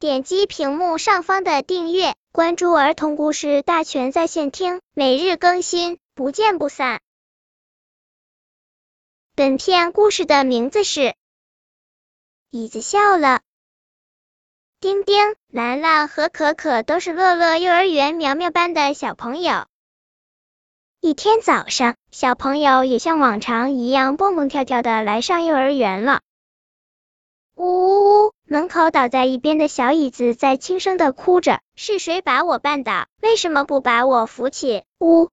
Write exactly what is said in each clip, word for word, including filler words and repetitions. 点击屏幕上方的订阅，关注儿童故事大全在线听，每日更新，不见不散。本片故事的名字是《椅子笑了》。丁丁、兰兰和可可都是乐乐幼儿园苗苗班的小朋友。一天早上，小朋友也像往常一样蹦蹦跳跳的来上幼儿园了。呜呜呜！门口倒在一边的小椅子在轻声的哭着：“是谁把我绊倒？为什么不把我扶起？”呜！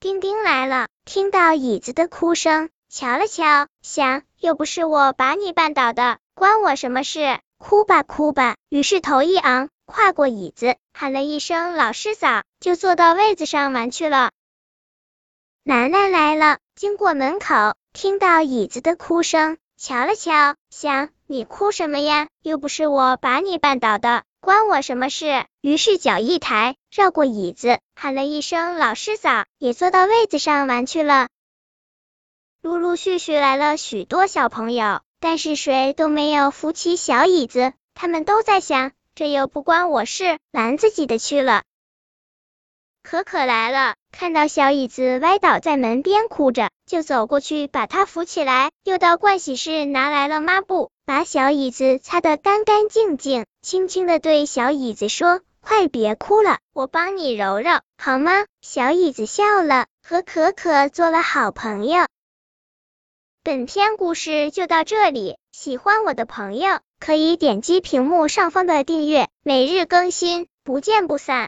丁丁来了，听到椅子的哭声，瞧了瞧，想，又不是我把你绊倒的，关我什么事？哭吧哭吧！于是头一昂，跨过椅子，喊了一声“老师早”，就坐到位子上玩去了。楠楠来了，经过门口，听到椅子的哭声，瞧了瞧，想，你哭什么呀？又不是我把你绊倒的，关我什么事？于是脚一抬，绕过椅子，喊了一声“老师早”，也坐到位子上玩去了。陆陆续续来了许多小朋友，但是谁都没有扶起小椅子，他们都在想，这又不关我事，懒自己的去了。可可来了，看到小椅子歪倒在门边哭着，就走过去把它扶起来，又到盥洗室拿来了抹布，把小椅子擦得干干净净，轻轻地对小椅子说：“快别哭了，我帮你揉揉，好吗？”小椅子笑了，和可可做了好朋友。本篇故事就到这里，喜欢我的朋友，可以点击屏幕上方的订阅，每日更新，不见不散。